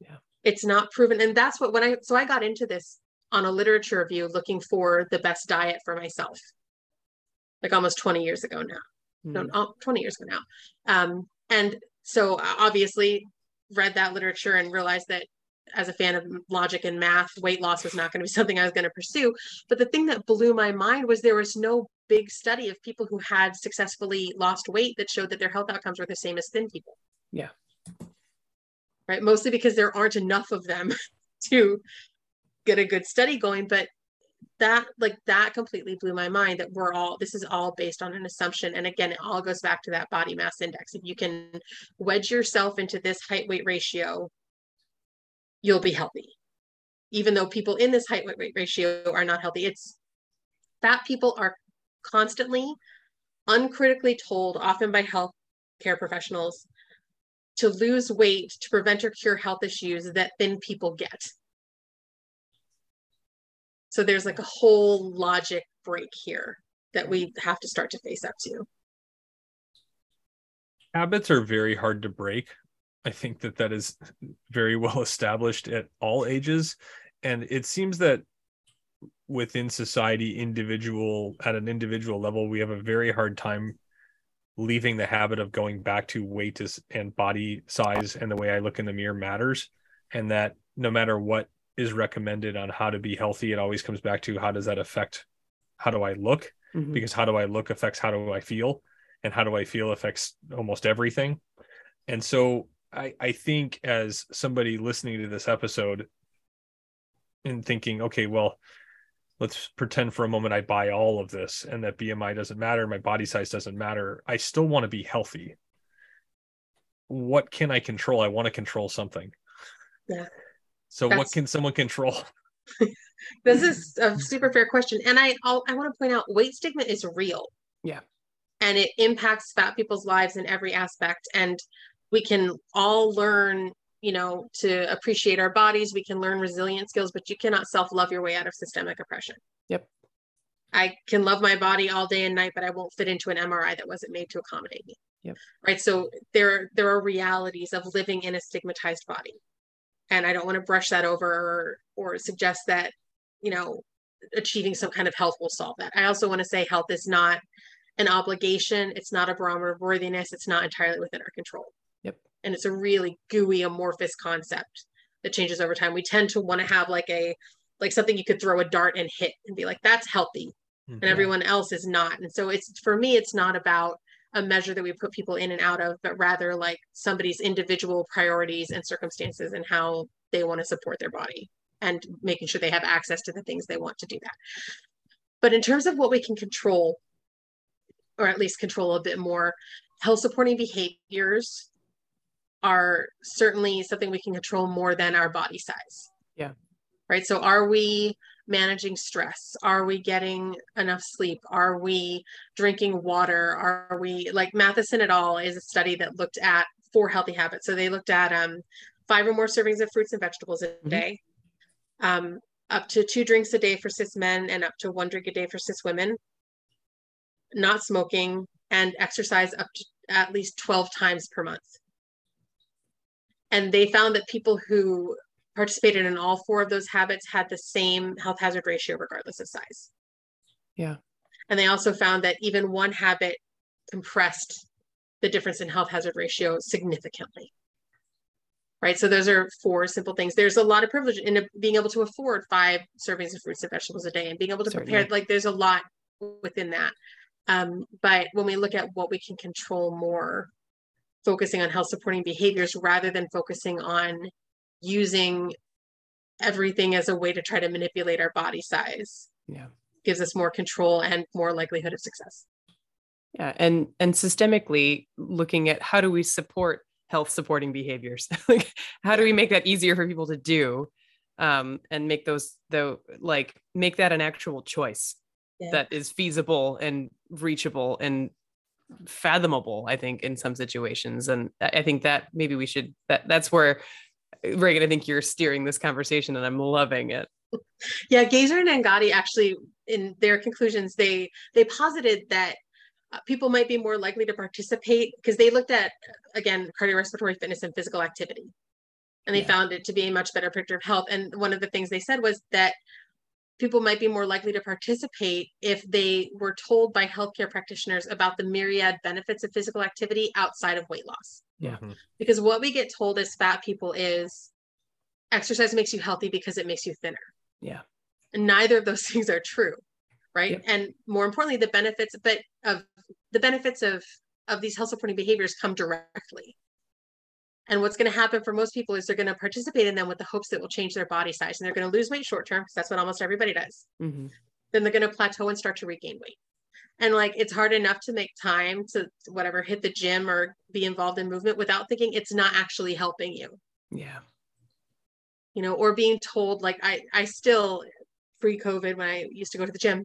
Yeah, it's not proven. And that's what, when I, so I got into this on a literature review looking for the best diet for myself, like almost twenty years ago now, mm. no, twenty years ago now. Um, and so I obviously read that literature and realized that as a fan of logic and math, weight loss was not going to be something I was going to pursue. But the thing that blew my mind was there was no big study of people who had successfully lost weight that showed that their health outcomes were the same as thin people. Yeah. Right. Mostly because there aren't enough of them to get a good study going. But that, like that completely blew my mind that we're all, this is all based on an assumption. And again, it all goes back to that body mass index. If you can wedge yourself into this height weight ratio, you'll be healthy, even though people in this height weight ratio are not healthy. It's fat people are constantly uncritically told, often by health care professionals, to lose weight to prevent or cure health issues that thin people get. So there's like a whole logic break here that we have to start to face up to. Habits are very hard to break. I think that that is very well established at all ages. And it seems that within society, individual at an individual level, we have a very hard time leaving the habit of going back to weight and body size and the way I look in the mirror matters. And that no matter what is recommended on how to be healthy, it always comes back to how does that affect, how do I look? Mm-hmm. Because how do I look affects how do I feel, and how do I feel affects almost everything. And so I, I think as somebody listening to this episode and thinking, okay, well, let's pretend for a moment I buy all of this and that B M I doesn't matter, my body size doesn't matter. I still want to be healthy. What can I control? I want to control something. Yeah. So That's, what can someone control? This is a super fair question. And I I'll, I want to point out weight stigma is real. Yeah. And it impacts fat people's lives in every aspect. And we can all learn, you know, to appreciate our bodies. We can learn resilient skills, but you cannot self-love your way out of systemic oppression. Yep. I can love my body all day and night, but I won't fit into an M R I that wasn't made to accommodate me. Yep. Right. So there, there are realities of living in a stigmatized body. And I don't want to brush that over or, or suggest that, you know, achieving some kind of health will solve that. I also want to say health is not an obligation. It's not a barometer of worthiness. It's not entirely within our control. And it's a really gooey, amorphous concept that changes over time. We tend to want to have like a, like something you could throw a dart and hit and be like, that's healthy. Mm-hmm. And everyone else is not. And so it's, for me, it's not about a measure that we put people in and out of, but rather like somebody's individual priorities and circumstances and how they want to support their body and making sure they have access to the things they want to do that. But in terms of what we can control, or at least control a bit more, health supporting behaviors are certainly something we can control more than our body size. Yeah. Right. So are we managing stress? Are we getting enough sleep? Are we drinking water? Are we, like Matheson et al. Is a study that looked at four healthy habits. So they looked at um, five or more servings of fruits and vegetables a mm-hmm. day, um, up to two drinks a day for cis men and up to one drink a day for cis women, not smoking, and exercise up to at least twelve times per month. And they found that people who participated in all four of those habits had the same health hazard ratio, regardless of size. Yeah. And they also found that even one habit compressed the difference in health hazard ratio significantly. Right. So those are four simple things. There's a lot of privilege in being able to afford five servings of fruits and vegetables a day and being able to Certainly. prepare, like there's a lot within that. Um, but when we look at what we can control more, focusing on health supporting behaviors rather than focusing on using everything as a way to try to manipulate our body size. Yeah. Gives us more control and more likelihood of success. Yeah, and and systemically looking at how do we support health supporting behaviors? Like, how do we make that easier for people to do, um, and make those though like make that an actual choice yeah. that is feasible and reachable and fathomable, I think, in some situations. And I think that maybe we should, that that's where, Ragen, I think you're steering this conversation and I'm loving it. Yeah, Gazer and Angadi actually, in their conclusions, they they posited that people might be more likely to participate because they looked at, again, cardiorespiratory fitness and physical activity. And they yeah. found it to be a much better picture of health. And one of the things they said was that people might be more likely to participate if they were told by healthcare practitioners about the myriad benefits of physical activity outside of weight loss. Yeah. Because what we get told as fat people is exercise makes you healthy because it makes you thinner. Yeah. And neither of those things are true. Right. Yep. And more importantly, the benefits, but of the benefits of, of these health supporting behaviors come directly. And what's going to happen for most people is they're going to participate in them with the hopes that it will change their body size. And they're going to lose weight short-term because that's what almost everybody does. Mm-hmm. Then they're going to plateau and start to regain weight. And like, it's hard enough to make time to whatever, hit the gym or be involved in movement without thinking it's not actually helping you. Yeah. You know, or being told like, I, I still pre-COVID when I used to go to the gym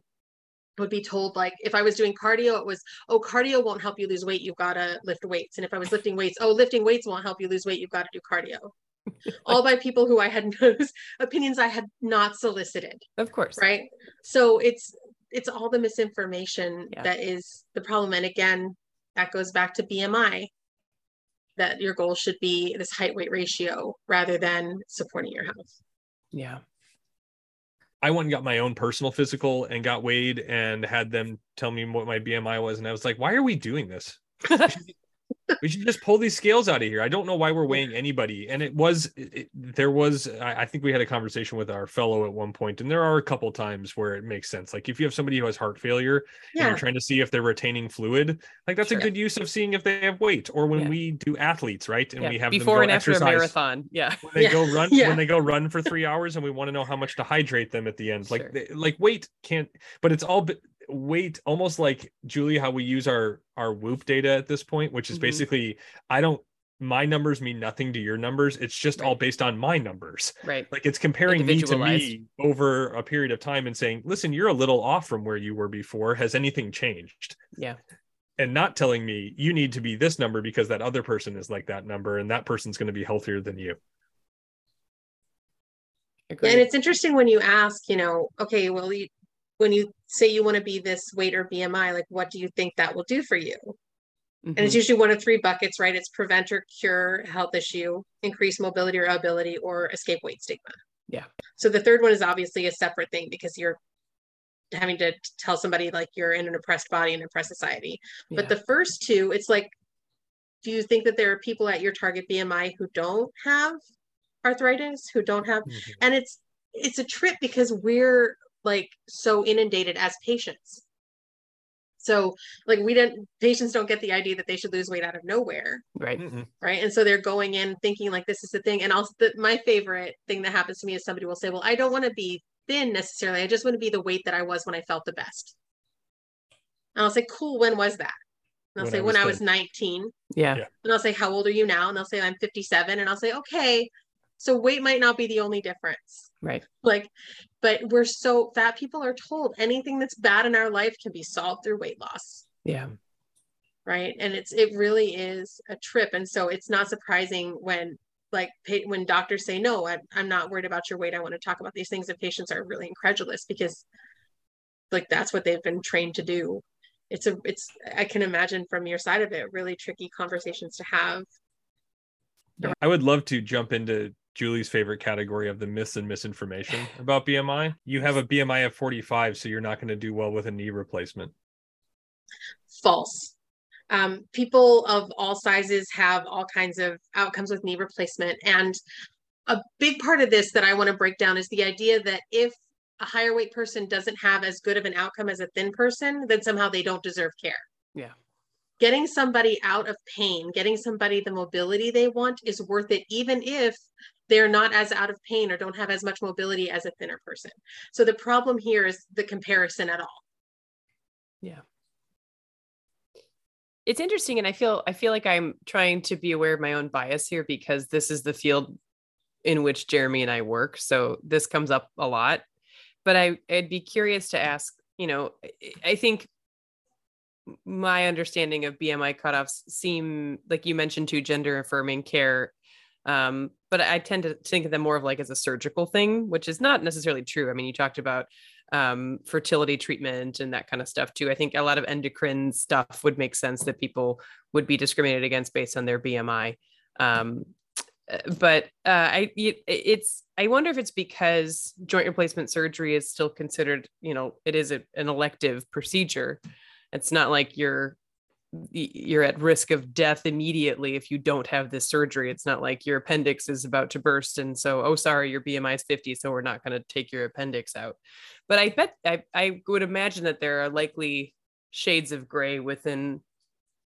would be told like, if I was doing cardio, it was, oh, cardio won't help you lose weight. You've got to lift weights. And if I was lifting weights, oh, lifting weights won't help you lose weight. You've got to do cardio. All by people who I had those opinions I had not solicited. Of course. Right. So it's, it's all the misinformation yeah. that is the problem. And again, that goes back to B M I, that your goal should be this height weight ratio rather than supporting your health. Yeah. I went and got my own personal physical and got weighed and had them tell me what my B M I was. And I was like, why are we doing this? we, should, we should just pull these scales out of here. I don't know why we're weighing anybody. And it was, it, there was, I, I think we had a conversation with our fellow at one point, and there are a couple times where it makes sense. Like if you have somebody who has heart failure yeah. and you're trying to see if they're retaining fluid, like that's sure. a good use of seeing if they have weight. Or when yeah. we do athletes, right. And yeah. we have before them go and exercise, after a marathon. Yeah. When they yeah. go run, yeah. when they go run for three hours and we want to know how much to hydrate them at the end, sure. like, they, like weight can't, but it's all, weight almost like Julie, how we use our our Whoop data at this point, which is mm-hmm. basically I don't my numbers mean nothing to your numbers. It's just right. all based on my numbers, right? Like it's comparing me to me over a period of time and saying, listen, you're a little off from where you were before. Has anything changed? Yeah. And not telling me you need to be this number because that other person is like that number and that person's going to be healthier than you. Agreed. And it's interesting when you ask, you know, okay, well, you when you say you want to be this weight or B M I, like, what do you think that will do for you? Mm-hmm. And it's usually one of three buckets, right? It's prevent or cure health issue, increase mobility or ability, or escape weight stigma. Yeah. So the third one is obviously a separate thing because you're having to tell somebody like you're in an oppressed body and oppressed society. Yeah. But the first two, it's like, do you think that there are people at your target B M I who don't have arthritis, who don't have, mm-hmm. and it's, it's a trip because we're, like so inundated as patients. So like we didn't, patients don't get the idea that they should lose weight out of nowhere. Right. Mm-hmm. Right. And so they're going in thinking like, this is the thing. And also the, my favorite thing that happens to me is somebody will say, well, I don't want to be thin necessarily. I just want to be the weight that I was when I felt the best. And I'll say, cool. When was that? And I'll when say, I when I was thin. nineteen. Yeah. yeah. And I'll say, how old are you now? And they'll say, I'm fifty-seven. And I'll say, okay. So weight might not be the only difference. Right. Like, but we're so fat people are told anything that's bad in our life can be solved through weight loss. Yeah. Right. And it's, it really is a trip. And so it's not surprising when like, when doctors say, no, I, I'm not worried about your weight. I want to talk about these things. And patients are really incredulous because like, that's what they've been trained to do. It's a, it's, I can imagine from your side of it, really tricky conversations to have. I would love to jump into Julie's favorite category of the myths and misinformation about B M I. You have a B M I of forty-five, so you're not going to do well with a knee replacement. False. Um, people of all sizes have all kinds of outcomes with knee replacement. And a big part of this that I want to break down is the idea that if a higher weight person doesn't have as good of an outcome as a thin person, then somehow they don't deserve care. Yeah. Getting somebody out of pain, getting somebody the mobility they want is worth it, even if they're not as out of pain or don't have as much mobility as a thinner person. So the problem here is the comparison at all. Yeah. it's interesting. And I feel, I feel like I'm trying to be aware of my own bias here, because this is the field in which Jeremy and I work. So this comes up a lot, but I, I'd be curious to ask, you know, I think my understanding of B M I cutoffs seem, like you mentioned, to gender affirming care. Um, but I tend to think of them more of like as a surgical thing, which is not necessarily true. I mean, you talked about um, fertility treatment and that kind of stuff too. I think a lot of endocrine stuff would make sense that people would be discriminated against based on their B M I. Um, but uh, I, it, it's, I wonder if it's because joint replacement surgery is still considered, you know, it is a, an elective procedure. It's not like you're you're at risk of death immediately if you don't have this surgery. It's not like your appendix is about to burst. And so, oh, sorry, your B M I is fifty. So we're not going to take your appendix out. But I bet, I, I would imagine that there are likely shades of gray within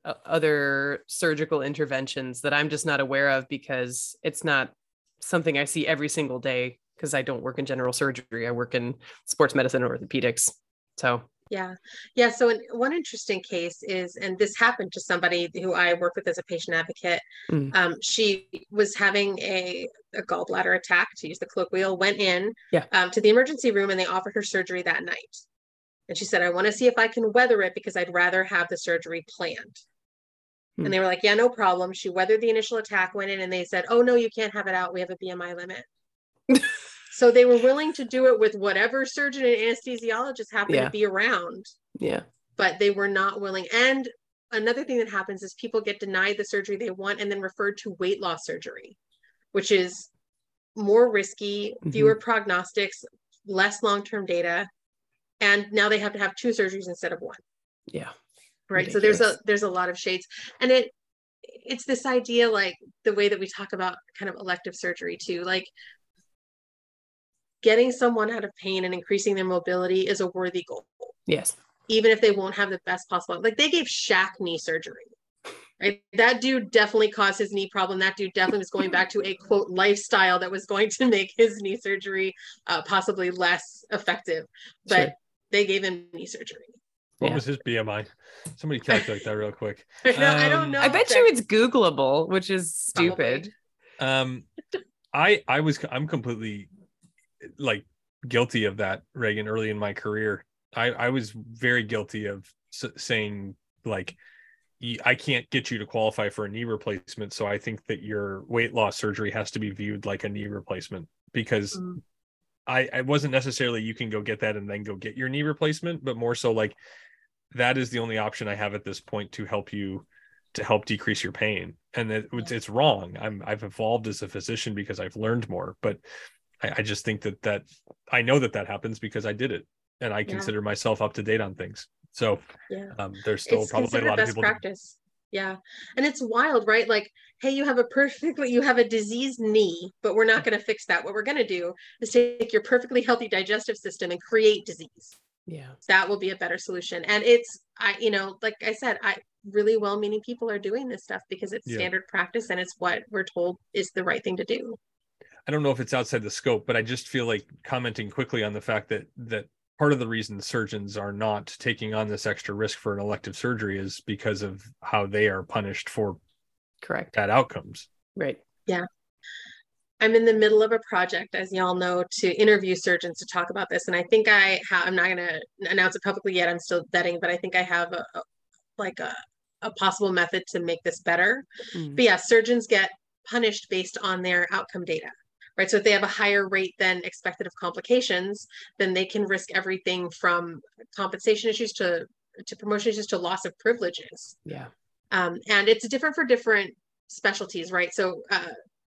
uh, other surgical interventions that I'm just not aware of, because it's not something I see every single day, because I don't work in general surgery. I work in sports medicine or orthopedics. So yeah. Yeah. So in, one interesting case is, and this happened to somebody who I work with as a patient advocate. Mm. Um, she was having a, a gallbladder attack, to use the colloquial, went in yeah. um, to the emergency room, and they offered her surgery that night. And she said, I want to see if I can weather it, because I'd rather have the surgery planned. Mm. And they were like, yeah, no problem. She weathered the initial attack, went in, and they said, oh no, you can't have it out. We have a B M I limit. So they were willing to do it with whatever surgeon and anesthesiologist happened yeah. to be around. Yeah. But they were not willing. And another thing that happens is people get denied the surgery they want and then referred to weight loss surgery, which is more risky, fewer mm-hmm. prognostics, less long-term data. And now they have to have two surgeries instead of one. Yeah. Right. Ridiculous. So there's a, there's a lot of shades, and it, it's this idea, like the way that we talk about kind of elective surgery too, like, getting someone out of pain and increasing their mobility is a worthy goal. Yes. Even if they won't have the best possible, like they gave Shaq knee surgery, right? That dude definitely caused his knee problem. That dude definitely was going back to a quote lifestyle that was going to make his knee surgery uh, possibly less effective, but sure. they gave him knee surgery. What yeah. was his B M I? Somebody calculate that real quick. I, know, um, I don't know. I bet that... you it's Googleable, which is stupid. Um, I, I was, I'm completely like guilty of that, Ragen, early in my career. I, I was very guilty of s- saying like, I can't get you to qualify for a knee replacement. So I think that your weight loss surgery has to be viewed like a knee replacement, because mm-hmm. I, I wasn't necessarily, you can go get that and then go get your knee replacement, but more so like that is the only option I have at this point to help you, to help decrease your pain. And it, it's, it's wrong. I'm, I've evolved as a physician because I've learned more, but I just think that that I know that that happens because I did it, and I yeah. consider myself up to date on things. So yeah. um, there's still it's probably a lot of people practice. To... Yeah. And it's wild, right? Like, hey, you have a perfectly, you have a diseased knee, but we're not going to fix that. What we're going to do is take your perfectly healthy digestive system and create disease. Yeah. That will be a better solution. And it's, I, you know, like I said, I really well-meaning people are doing this stuff because it's yeah. standard practice, and it's what we're told is the right thing to do. I don't know if it's outside the scope, but I just feel like commenting quickly on the fact that that part of the reason surgeons are not taking on this extra risk for an elective surgery is because of how they are punished for correct bad outcomes. Right. Yeah. I'm in the middle of a project, as y'all know, to interview surgeons to talk about this. And I think I have, I'm not going to announce it publicly yet. I'm still vetting, but I think I have a, a, like a, a possible method to make this better. Mm. But yeah, surgeons get punished based on their outcome data. Right. So if they have a higher rate than expected of complications, then they can risk everything from compensation issues to, to promotion issues to loss of privileges. Yeah. Um, and it's different for different specialties, right? So uh,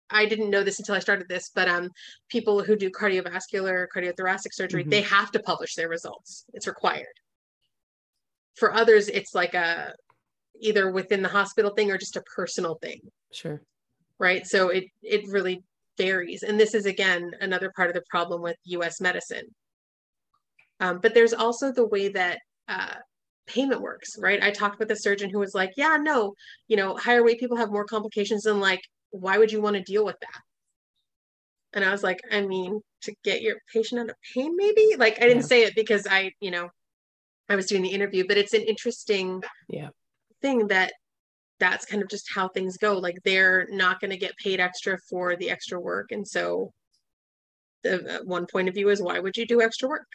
I didn't know this until I started this, but um, people who do cardiovascular, cardiothoracic surgery, mm-hmm. they have to publish their results. It's required. For others, it's like a either within the hospital thing or just a personal thing. Sure. Right. So it it really varies. And this is, again, another part of the problem with U S medicine. Um, but there's also the way that uh, payment works, right? I talked with a surgeon who was like, yeah, no, you know, higher weight people have more complications, and like, why would you want to deal with that? And I was like, I mean, to get your patient out of pain, maybe? Like, I didn't yeah. say it because I, you know, I was doing the interview, but it's an interesting yeah. thing that that's kind of just how things go. Like, they're not going to get paid extra for the extra work. And so the one point of view is, why would you do extra work?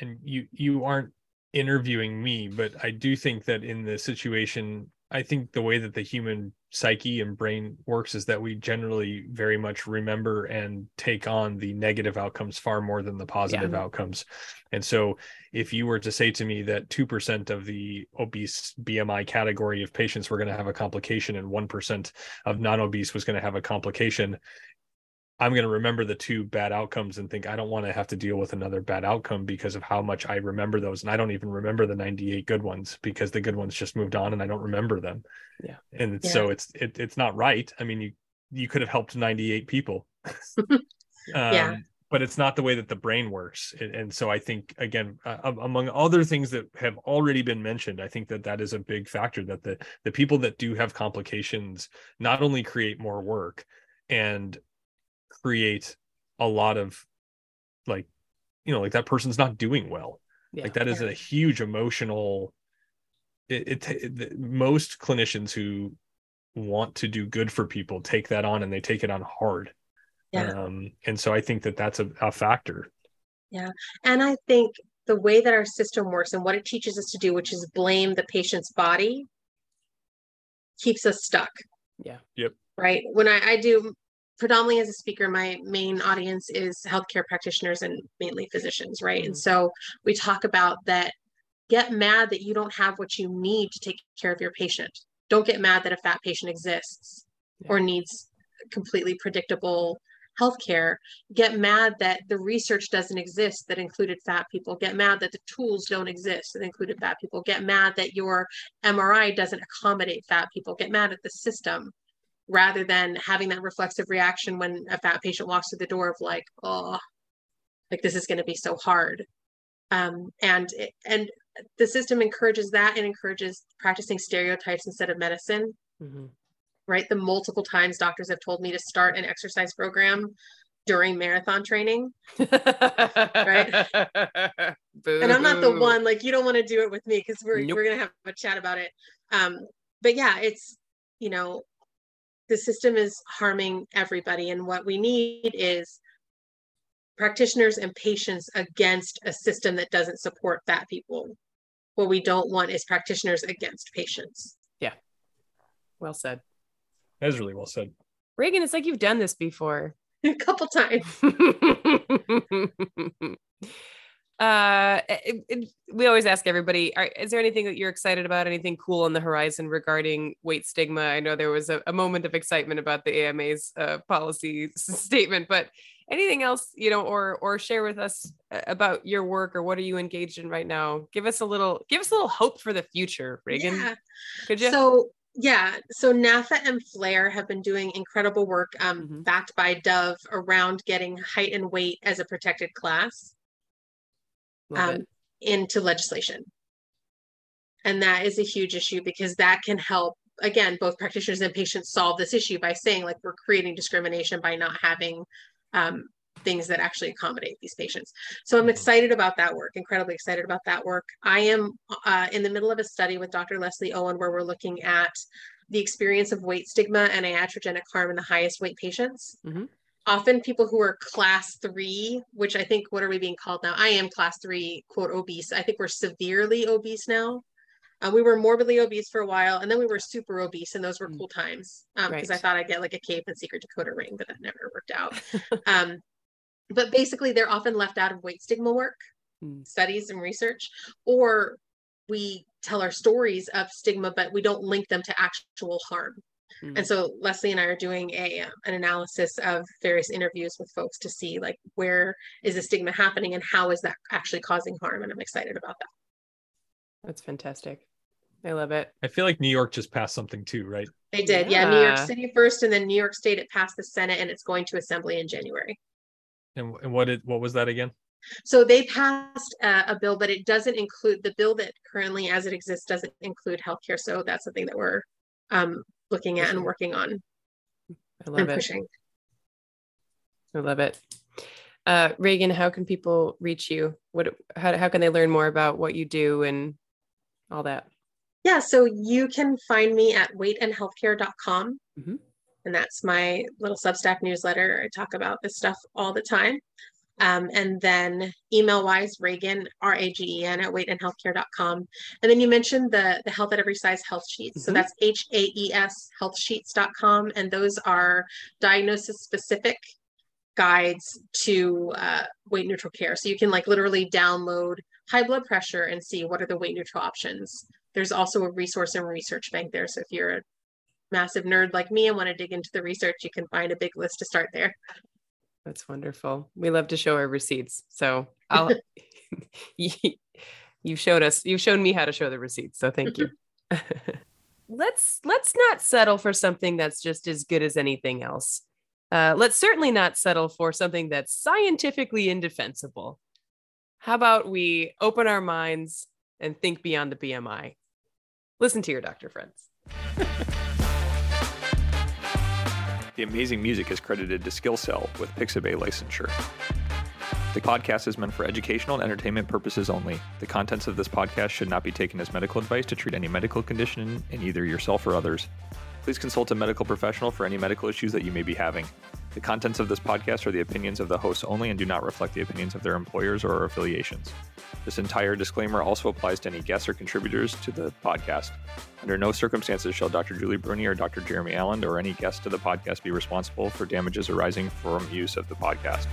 And you, you aren't interviewing me, but I do think that in the situation, I think the way that the human psyche and brain works is that we generally very much remember and take on the negative outcomes far more than the positive yeah. outcomes. And so if you were to say to me that two percent of the obese B M I category of patients were going to have a complication and one percent of non-obese was going to have a complication, I'm going to remember the two bad outcomes and think, I don't want to have to deal with another bad outcome because of how much I remember those. And I don't even remember the ninety-eight good ones because the good ones just moved on and I don't remember them. Yeah. And yeah. so it's, it, it's not right. I mean, you, you could have helped ninety-eight people, um, yeah. but it's not the way that the brain works. And, and so I think, again, uh, among other things that have already been mentioned, I think that that is a big factor, that the, the people that do have complications not only create more work and create a lot of, like, you know, like, that person's not doing well. Yeah, like that is yeah. a huge emotional, it, it, it most clinicians who want to do good for people take that on and they take it on hard. Yeah. Um, and so I think that that's a, a factor. Yeah. And I think the way that our system works and what it teaches us to do, which is blame the patient's body, keeps us stuck. Yeah. Yep. Right. When I, I do, predominantly as a speaker, my main audience is healthcare practitioners and mainly physicians, right? Mm-hmm. And so we talk about that, get mad that you don't have what you need to take care of your patient. Don't get mad that a fat patient exists yeah. or needs completely predictable healthcare. Get mad that the research doesn't exist that included fat people. Get mad that the tools don't exist that included fat people. Get mad that your M R I doesn't accommodate fat people. Get mad at the system, rather than having that reflexive reaction when a fat patient walks through the door of, like, oh, like, this is going to be so hard. Um, and, it, and the system encourages that and encourages practicing stereotypes instead of medicine, mm-hmm. right? The multiple times doctors have told me to start an exercise program during marathon training, right? Boo. And I'm not the one, like, you don't want to do it with me because we're, nope. we're going to have a chat about it. Um, but yeah, it's, you know, the system is harming everybody. And what we need is practitioners and patients against a system that doesn't support fat people. What we don't want is practitioners against patients. Yeah. Well said. That is really well said. Ragen, it's like you've done this before. A couple times. uh, it, it, we always ask everybody, are, is there anything that you're excited about? Anything cool on the horizon regarding weight stigma? I know there was a, a moment of excitement about the A M A's uh, policy statement, but anything else, you know, or, or share with us about your work, or what are you engaged in right now? Give us a little, give us a little hope for the future, Ragen. Yeah. Could you? So yeah. So NAFA and Flair have been doing incredible work, um, mm-hmm. backed by Dove, around getting height and weight as a protected class. Um, into legislation. And that is a huge issue because that can help, again, both practitioners and patients solve this issue by saying, like, we're creating discrimination by not having um, things that actually accommodate these patients. So I'm excited about that work, incredibly excited about that work. I am uh, in the middle of a study with Doctor Leslie Owen, where we're looking at the experience of weight stigma and iatrogenic harm in the highest weight patients. Mm-hmm. Often people who are class three, which I think, what are we being called now? I am class three, quote, obese. I think we're severely obese now. Uh, we were morbidly obese for a while, and then we were super obese, and those were cool times because um, right. I thought I'd get, like, a cape and secret Dakota ring, but that never worked out. um, but basically, they're often left out of weight stigma work, mm. studies and research, or we tell our stories of stigma, but we don't link them to actual harm. And so Leslie and I are doing a an analysis of various interviews with folks to see, like, where is the stigma happening and how is that actually causing harm? And I'm excited about that. That's fantastic. I love it. I feel like New York just passed something too, right? They did. Yeah. yeah New York City first, and then New York State, it passed the Senate, and it's going to Assembly in January. And, and what did, what was that again? So they passed uh, a bill, but it doesn't include, the bill that currently as it exists doesn't include healthcare. So that's something that we're, um, looking at and working on. I love and it. Pushing. I love it. Uh, Ragen, how can people reach you? What, how, how can they learn more about what you do and all that? Yeah, so you can find me at weight and healthcare dot com. Mm-hmm. And that's my little Substack newsletter. I talk about this stuff all the time. Um, and then email-wise, Ragen, R A G E N, at weight and healthcare dot com. And then you mentioned the, the Health at Every Size health sheets. Mm-hmm. So that's H A E S, health sheets dot com. And those are diagnosis-specific guides to uh, weight-neutral care. So you can like literally download high blood pressure and see what are the weight-neutral options. There's also a resource and research bank there. So if you're a massive nerd like me and want to dig into the research, you can find a big list to start there. That's wonderful. We love to show our receipts. So I'll, you showed us, you've shown me how to show the receipts. So thank you. let's, let's not settle for something that's just as good as anything else. Uh, let's certainly not settle for something that's scientifically indefensible. How about we open our minds and think beyond the B M I? Listen to your doctor friends. The amazing music is credited to SkillCell with Pixabay licensure. The podcast is meant for educational and entertainment purposes only. The contents of this podcast should not be taken as medical advice to treat any medical condition in either yourself or others. Please consult a medical professional for any medical issues that you may be having. The contents of this podcast are the opinions of the hosts only and do not reflect the opinions of their employers or affiliations. This entire disclaimer also applies to any guests or contributors to the podcast. Under no circumstances shall Doctor Julie Bruni or Doctor Jeremy Allen or any guest to the podcast be responsible for damages arising from use of the podcast.